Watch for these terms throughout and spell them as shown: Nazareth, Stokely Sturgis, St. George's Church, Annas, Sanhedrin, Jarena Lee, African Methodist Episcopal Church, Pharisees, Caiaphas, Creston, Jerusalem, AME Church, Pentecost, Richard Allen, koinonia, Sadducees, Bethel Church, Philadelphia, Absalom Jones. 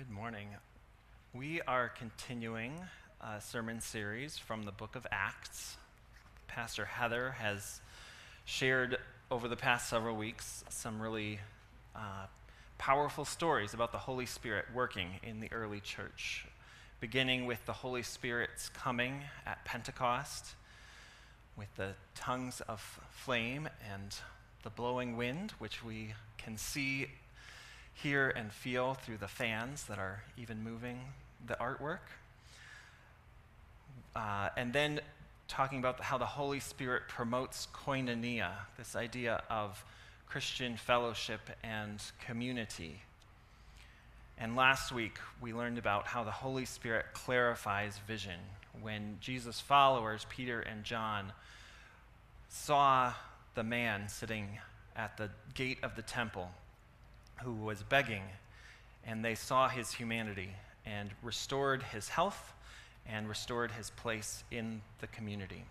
Good morning. We are continuing a sermon series from the book of Acts. Pastor Heather has shared over the past several weeks some really powerful stories about the Holy Spirit working in the early church, beginning with the Holy Spirit's coming at Pentecost, with the tongues of flame and the blowing wind, which we can see, hear, and feel through the fans that are even moving the artwork. And then talking about how the Holy Spirit promotes koinonia, this idea of Christian fellowship and community. And last week, we learned about how the Holy Spirit clarifies vision. When Jesus' followers, Peter and John, saw the man sitting at the gate of the temple who was begging, and they saw his humanity and restored his health and restored his place in the community.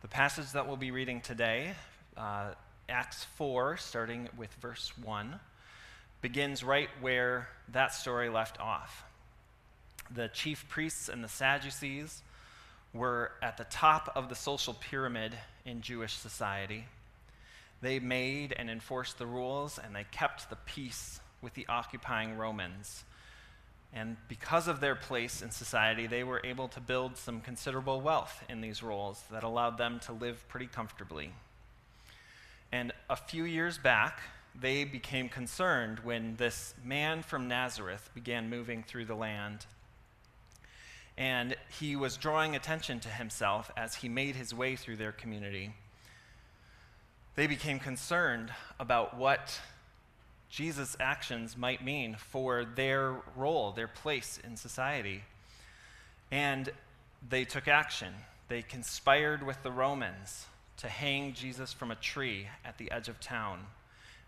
The passage that we'll be reading today, Acts 4, starting with verse 1, begins right where that story left off. The chief priests and the Sadducees were at the top of the social pyramid in Jewish society. They made and enforced the rules, and they kept the peace with the occupying Romans. And because of their place in society, they were able to build some considerable wealth in these roles that allowed them to live pretty comfortably. And a few years back, they became concerned when this man from Nazareth began moving through the land. And he was drawing attention to himself as he made his way through their community. They became concerned about what Jesus' actions might mean for their role, their place in society. And they took action. They conspired with the Romans to hang Jesus from a tree at the edge of town,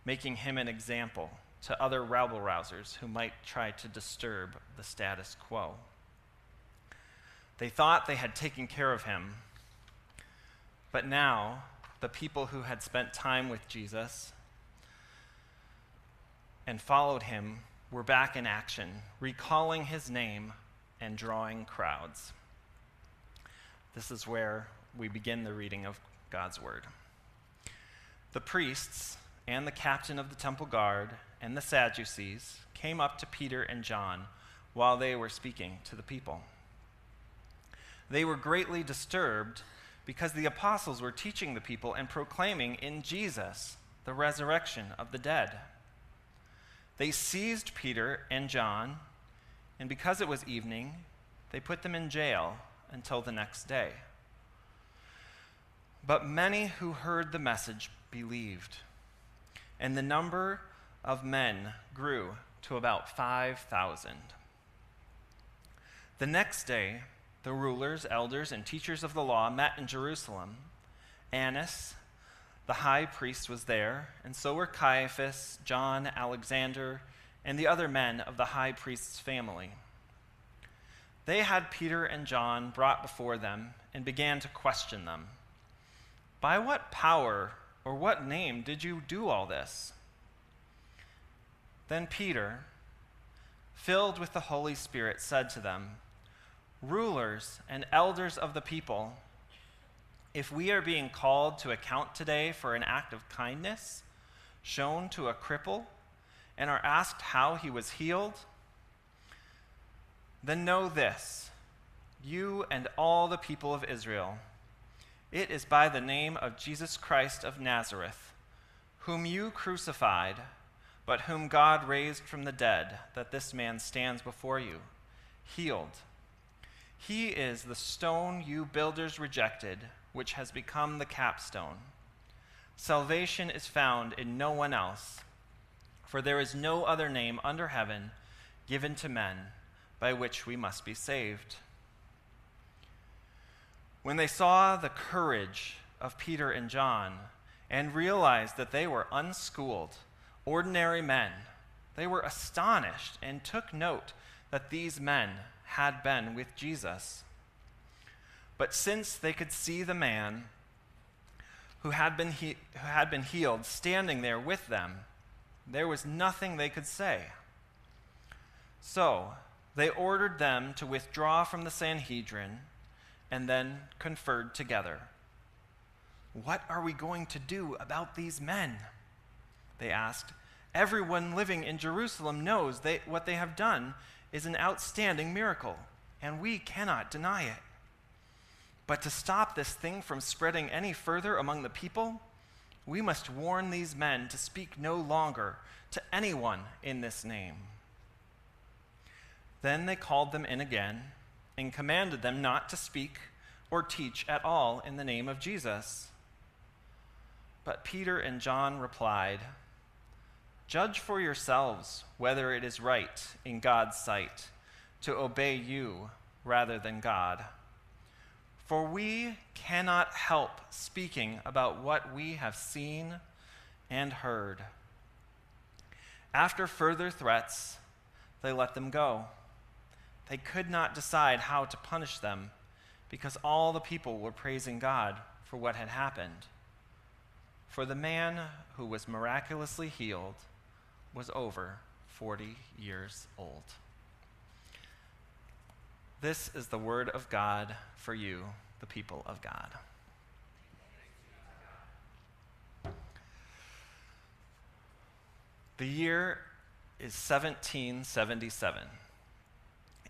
making him an example to other rabble-rousers who might try to disturb the status quo. They thought they had taken care of him, but now the people who had spent time with Jesus and followed him were back in action, recalling his name and drawing crowds. This is where we begin the reading of God's word. The priests and the captain of the temple guard and the Sadducees came up to Peter and John while they were speaking to the people. They were greatly disturbed because the apostles were teaching the people and proclaiming in Jesus the resurrection of the dead. They seized Peter and John, and because it was evening, they put them in jail until the next day. But many who heard the message believed, and the number of men grew to about 5,000. The next day, the rulers, elders, and teachers of the law met in Jerusalem. Annas, the high priest, was there, and so were Caiaphas, John, Alexander, and the other men of the high priest's family. They had Peter and John brought before them and began to question them. "By what power or what name did you do all this?" Then Peter, filled with the Holy Spirit, said to them, "Rulers and elders of the people, if we are being called to account today for an act of kindness shown to a cripple and are asked how he was healed, then know this, you and all the people of Israel, it is by the name of Jesus Christ of Nazareth, whom you crucified, but whom God raised from the dead, that this man stands before you, healed. He is the stone you builders rejected, which has become the capstone. Salvation is found in no one else, for there is no other name under heaven given to men by which we must be saved." When they saw the courage of Peter and John and realized that they were unschooled, ordinary men, they were astonished and took note that these men had been with Jesus. But since they could see the man who had been healed standing there with them, there was nothing they could say. So they ordered them to withdraw from the Sanhedrin and then conferred together. "What are we going to do about these men?" they asked. "Everyone living in Jerusalem knows what they have done is an outstanding miracle, and we cannot deny it. But to stop this thing from spreading any further among the people, we must warn these men to speak no longer to anyone in this name." Then they called them in again and commanded them not to speak or teach at all in the name of Jesus. But Peter and John replied, "Judge for yourselves whether it is right in God's sight to obey you rather than God. For we cannot help speaking about what we have seen and heard." After further threats, they let them go. They could not decide how to punish them because all the people were praising God for what had happened. For the man who was miraculously healed was over 40 years old. This is the word of God for you, the people of God. The year is 1777,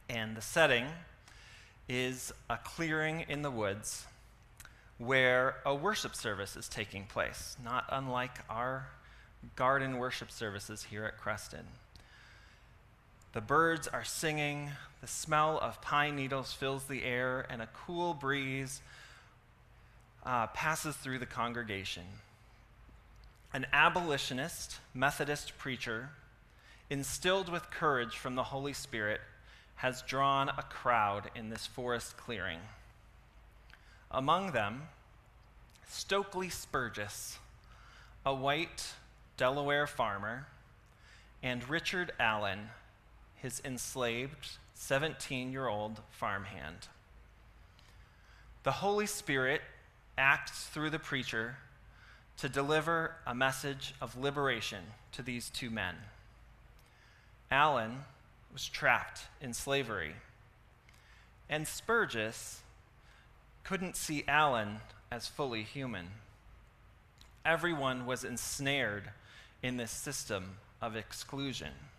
and the setting is a clearing in the woods where a worship service is taking place, not unlike our garden worship services here at Creston. The birds are singing, the smell of pine needles fills the air, and a cool breeze passes through the congregation. An abolitionist Methodist preacher, instilled with courage from the Holy Spirit, has drawn a crowd in this forest clearing. Among them, Stokely Sturgis, a white Delaware farmer, and Richard Allen, his enslaved 17-year-old farmhand. The Holy Spirit acts through the preacher to deliver a message of liberation to these two men. Allen was trapped in slavery, and Sturgis couldn't see Allen as fully human. Everyone was ensnared in this system of exclusion.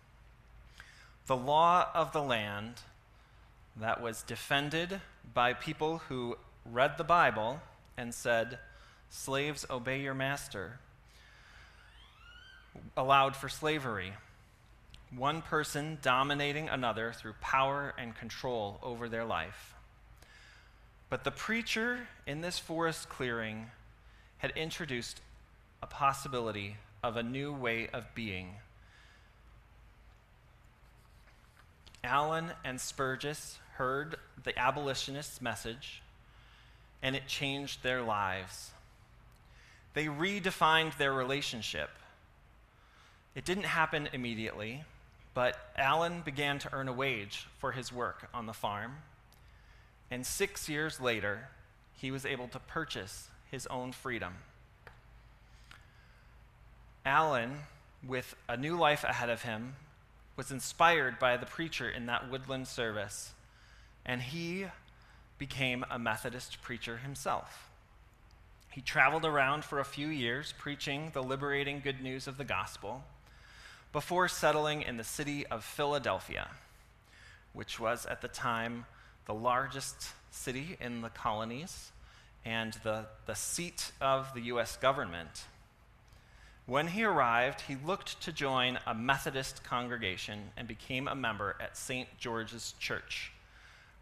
The law of the land that was defended by people who read the Bible and said, "Slaves, obey your master," allowed for slavery. One person dominating another through power and control over their life. But the preacher in this forest clearing had introduced a possibility of a new way of being. Allen and Sturgis heard the abolitionist's message, and it changed their lives. They redefined their relationship. It didn't happen immediately, but Allen began to earn a wage for his work on the farm, and 6 years later, he was able to purchase his own freedom. Allen, with a new life ahead of him, was inspired by the preacher in that woodland service, and he became a Methodist preacher himself. He traveled around for a few years preaching the liberating good news of the gospel, before settling in the city of Philadelphia, which was at the time the largest city in the colonies and the seat of the U.S. government. When he arrived, he looked to join a Methodist congregation and became a member at St. George's Church,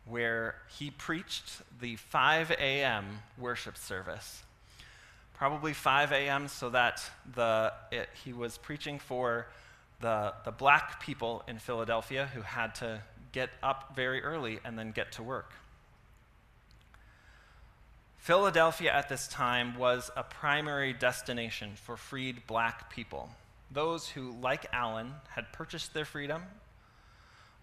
where he preached the 5 a.m. worship service. Probably 5 a.m. so that he was preaching for the black people in Philadelphia who had to get up very early and then get to work. Philadelphia at this time was a primary destination for freed black people, those who, like Allen, had purchased their freedom,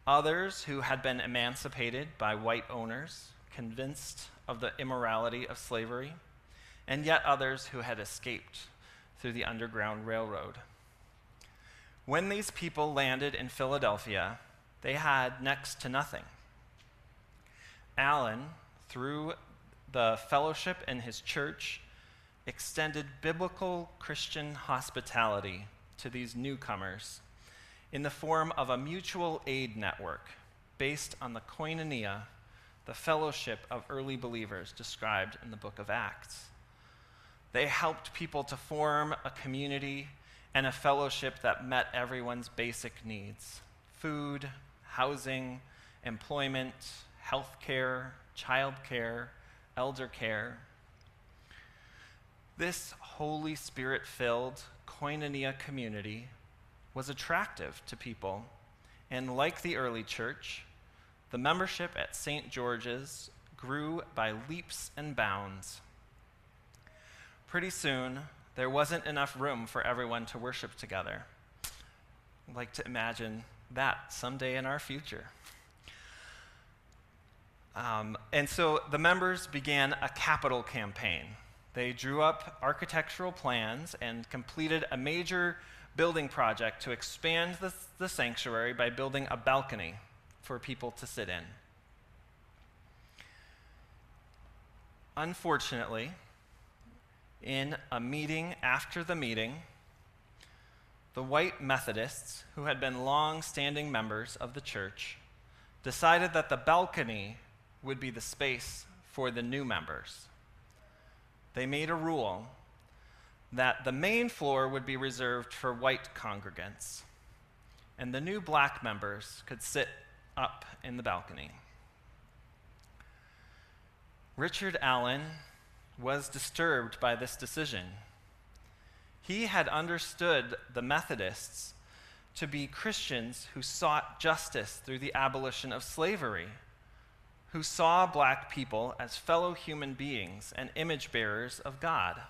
others who had been emancipated by white owners, convinced of the immorality of slavery, and yet others who had escaped through the Underground Railroad. When these people landed in Philadelphia, They had next to nothing. Allen, through the fellowship in his church, extended biblical Christian hospitality to these newcomers in the form of a mutual aid network based on the koinonia, the fellowship of early believers described in the book of Acts. They helped people to form a community and a fellowship that met everyone's basic needs: food, housing, employment, health care, child care, elder care. This Holy Spirit-filled koinonia community was attractive to people, and like the early church, the membership at St. George's grew by leaps and bounds. Pretty soon, there wasn't enough room for everyone to worship together. I'd like to imagine that someday in our future. And so the members began a capital campaign. They drew up architectural plans and completed a major building project to expand the sanctuary by building a balcony for people to sit in. Unfortunately, in a meeting after the meeting, the white Methodists, who had been long-standing members of the church, decided that the balcony would be the space for the new members. They made a rule that the main floor would be reserved for white congregants, and the new black members could sit up in the balcony. Richard Allen was disturbed by this decision. He had understood the Methodists to be Christians who sought justice through the abolition of slavery, who saw black people as fellow human beings and image bearers of God.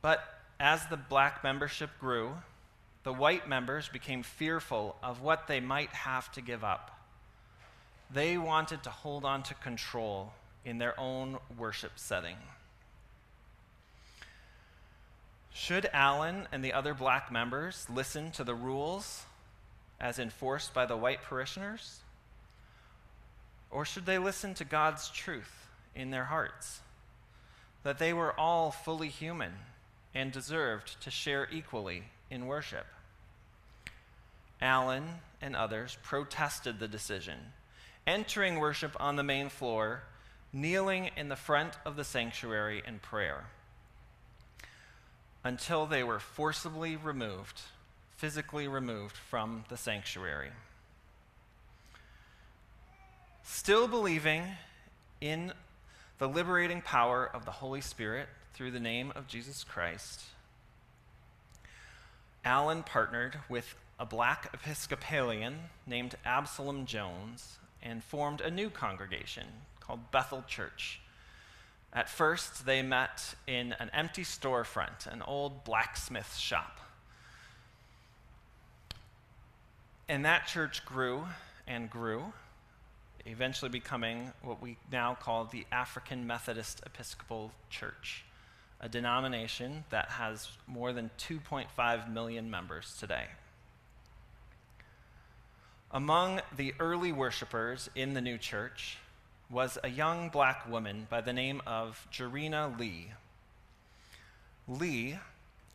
But as the black membership grew, the white members became fearful of what they might have to give up. They wanted to hold on to control in their own worship setting. Should Allen and the other black members listen to the rules as enforced by the white parishioners? Or should they listen to God's truth in their hearts, that they were all fully human and deserved to share equally in worship? Allen and others protested the decision, entering worship on the main floor, kneeling in the front of the sanctuary in prayer, until they were forcibly removed, physically removed from the sanctuary. Still believing in the liberating power of the Holy Spirit through the name of Jesus Christ, Allen partnered with a black Episcopalian named Absalom Jones and formed a new congregation called Bethel Church. At first, they met in an empty storefront, an old blacksmith shop. And that church grew and grew, eventually becoming what we now call the African Methodist Episcopal Church, a denomination that has more than 2.5 million members today. Among the early worshipers in the new church was a young black woman by the name of Jarena Lee. Lee,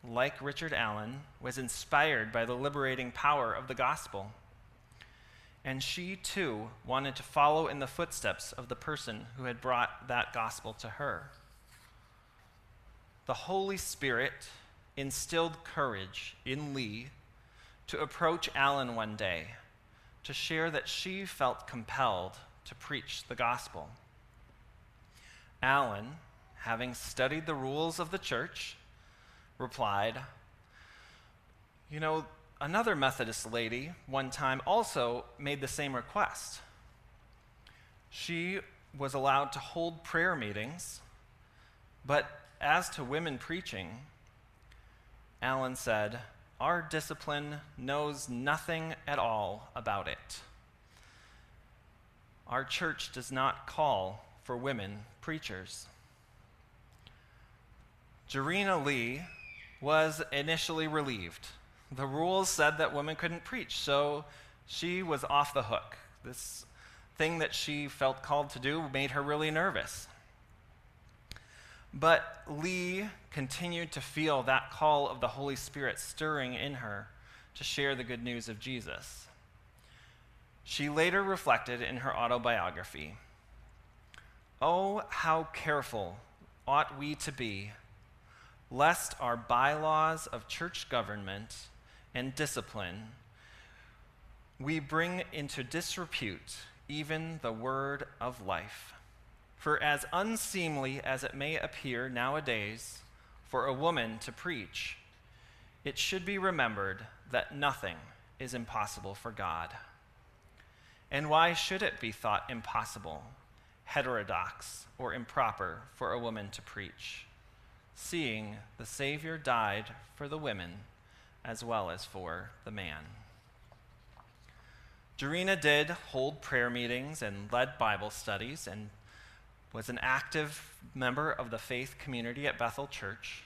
like Richard Allen, was inspired by the liberating power of the gospel, and she, too, wanted to follow in the footsteps of the person who had brought that gospel to her. The Holy Spirit instilled courage in Lee to approach Allen one day to share that she felt compelled to preach the gospel. Allen, having studied the rules of the church, replied, "You know, another Methodist lady one time also made the same request. She was allowed to hold prayer meetings, but as to women preaching," Allen said, "our discipline knows nothing at all about it. Our church does not call for women preachers." Jarena Lee was initially relieved. The rules said that women couldn't preach, so She was off the hook. This thing that she felt called to do made her really nervous. But Lee continued to feel that call of the Holy Spirit stirring in her to share the good news of Jesus. She later reflected in her autobiography, "Oh, how careful ought we to be, lest our bylaws of church government and discipline we bring into disrepute even the word of life. For as unseemly as it may appear nowadays for a woman to preach, it should be remembered that nothing is impossible for God. And why should it be thought impossible, heterodox, or improper for a woman to preach, seeing the Savior died for the women as well as for the man?" Jarena did hold prayer meetings and led Bible studies and was an active member of the faith community at Bethel Church.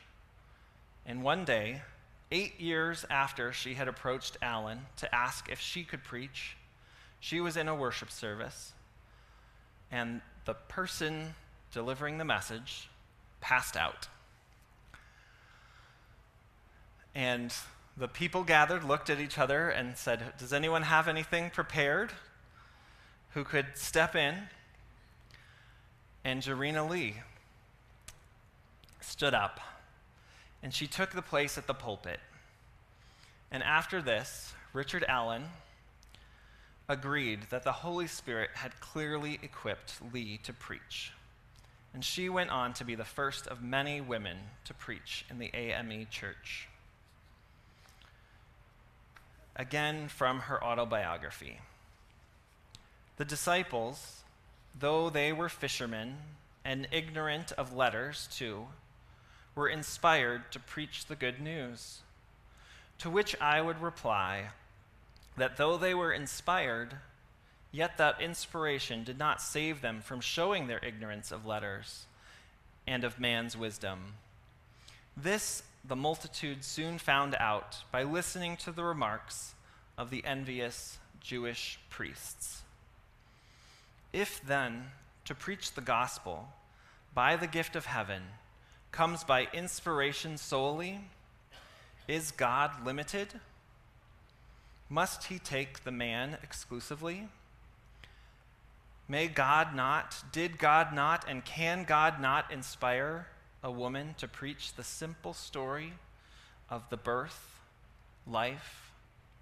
And one day, 8 years after she had approached Allen to ask if she could preach, she was in a worship service, and the person delivering the message passed out. And the people gathered looked at each other and said, "Does anyone have anything prepared who could step in?" And Jarena Lee stood up, and she took the place at the pulpit. And after this, Richard Allen agreed that the Holy Spirit had clearly equipped Lee to preach. And she went on to be the first of many women to preach in the AME Church. Again, from her autobiography, "The disciples, though they were fishermen and ignorant of letters too, were inspired to preach the good news. To which I would reply that though they were inspired, yet that inspiration did not save them from showing their ignorance of letters and of man's wisdom. This the multitude soon found out by listening to the remarks of the envious Jewish priests. If then, to preach the gospel by the gift of heaven comes by inspiration solely, is God limited? Must he take the man exclusively? Did God not, and can God not inspire a woman to preach the simple story of the birth, life,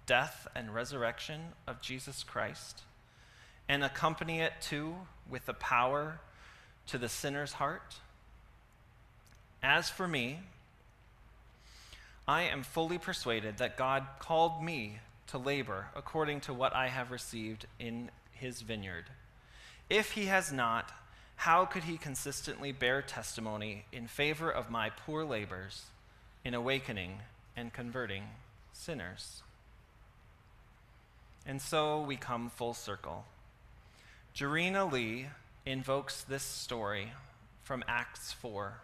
death, and resurrection of Jesus Christ, and accompany it too with the power to the sinner's heart? As for me, I am fully persuaded that God called me to labor according to what I have received in his vineyard. If he has not, how could he consistently bear testimony in favor of my poor labors in awakening and converting sinners?" And so we come full circle. Jarena Lee invokes this story from Acts 4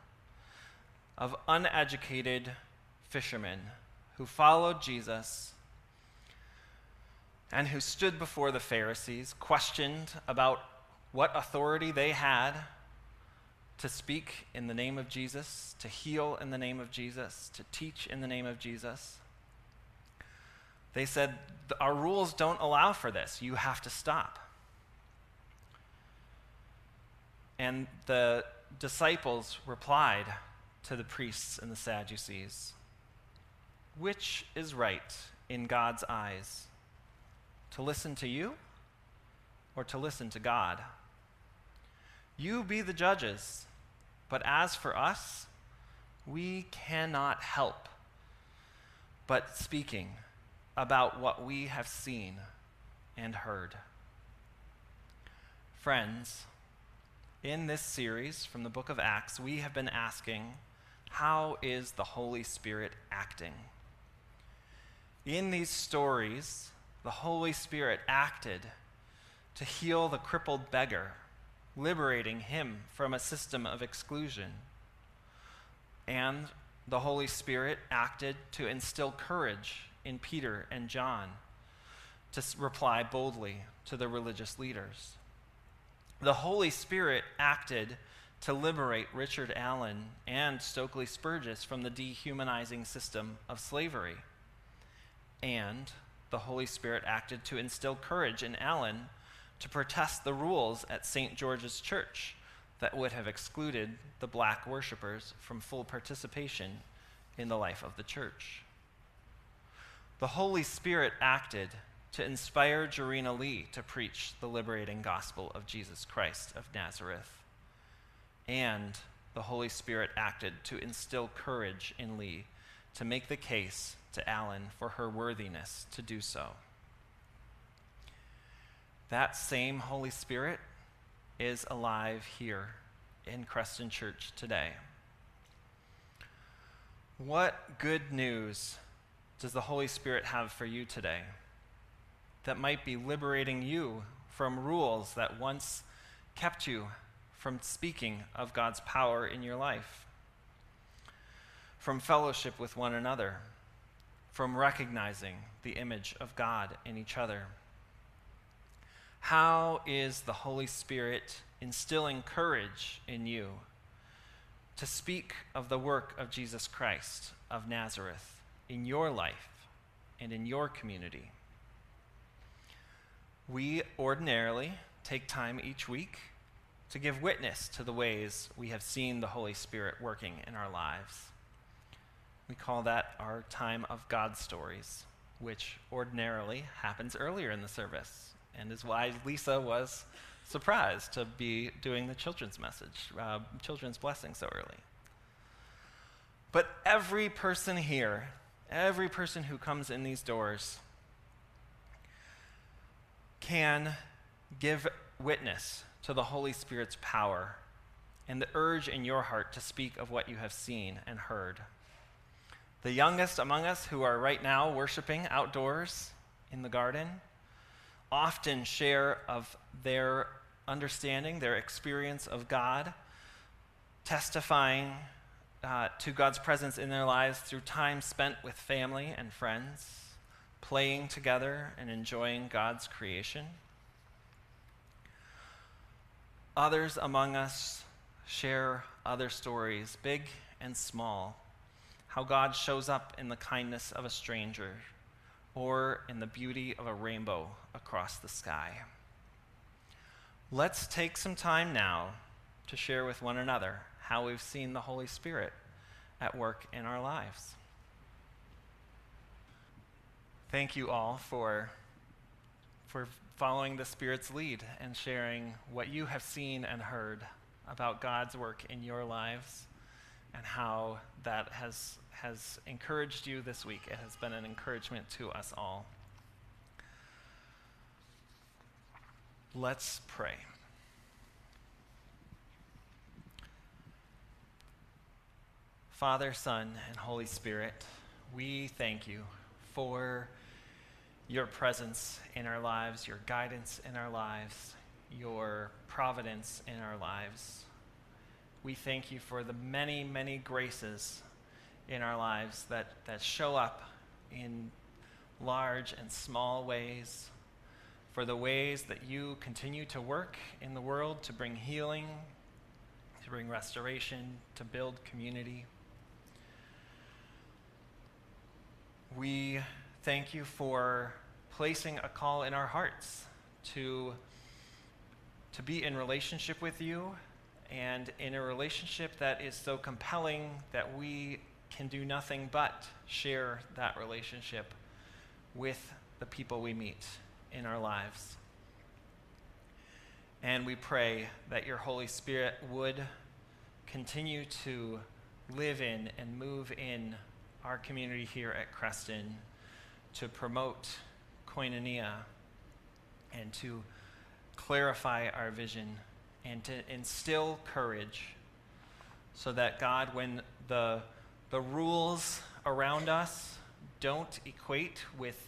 of uneducated fishermen who followed Jesus and who stood before the Pharisees, questioned about what authority they had to speak in the name of Jesus, to heal in the name of Jesus, to teach in the name of Jesus. They said, "Our rules don't allow for this. You have to stop." And the disciples replied to the priests and the Sadducees, "Which is right in God's eyes, to listen to you or to listen to God? You be the judges, but as for us, we cannot help but speaking about what we have seen and heard." Friends, in this series from the book of Acts, we have been asking, how is the Holy Spirit acting? In these stories, the Holy Spirit acted to heal the crippled beggar, liberating him from a system of exclusion. And the Holy Spirit acted to instill courage in Peter and John to reply boldly to the religious leaders. The Holy Spirit acted to liberate Richard Allen and Stokely Sturgis from the dehumanizing system of slavery. And the Holy Spirit acted to instill courage in Allen to protest the rules at St. George's Church that would have excluded the black worshipers from full participation in the life of the church. The Holy Spirit acted to inspire Jarena Lee to preach the liberating gospel of Jesus Christ of Nazareth. And the Holy Spirit acted to instill courage in Lee to make the case to Allen for her worthiness to do so. That same Holy Spirit is alive here in Creston Church today. What good news does the Holy Spirit have for you today that might be liberating you from rules that once kept you from speaking of God's power in your life, from fellowship with one another, from recognizing the image of God in each other? How is the Holy Spirit instilling courage in you to speak of the work of Jesus Christ of Nazareth in your life and in your community? We ordinarily take time each week to give witness to the ways we have seen the Holy Spirit working in our lives. We call that our time of God stories, which ordinarily happens earlier in the service, and is why Lisa was surprised to be doing the children's message, children's blessing so early. But every person here, every person who comes in these doors can give witness to the Holy Spirit's power and the urge in your heart to speak of what you have seen and heard. The youngest among us who are right now worshiping outdoors in the garden often share of their understanding, their experience of God, testifying to God's presence in their lives through time spent with family and friends, playing together and enjoying God's creation. Others among us share other stories, big and small, how God shows up in the kindness of a stranger or in the beauty of a rainbow across the sky. Let's take some time now to share with one another how we've seen the Holy Spirit at work in our lives. Thank you all for following the Spirit's lead and sharing what you have seen and heard about God's work in your lives and how that has encouraged you this week. It has been an encouragement to us all. Let's pray. Father, Son, and Holy Spirit, we thank you for your presence in our lives, your guidance in our lives, your providence in our lives. We thank you for the many, many graces in our lives that show up in large and small ways, for the ways that you continue to work in the world to bring healing, to bring restoration, to build community. We thank you for placing a call in our hearts to be in relationship with you, and in a relationship that is so compelling that we can do nothing but share that relationship with the people we meet in our lives. And we pray that your Holy Spirit would continue to live in and move in our community here at Creston, to promote koinonia and to clarify our vision and to instill courage so that, God, when the rules around us don't equate with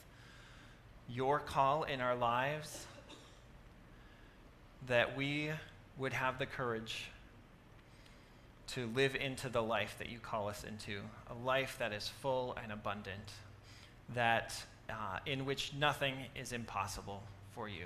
your call in our lives, that we would have the courage to live into the life that you call us into, a life that is full and abundant, that in which nothing is impossible for you.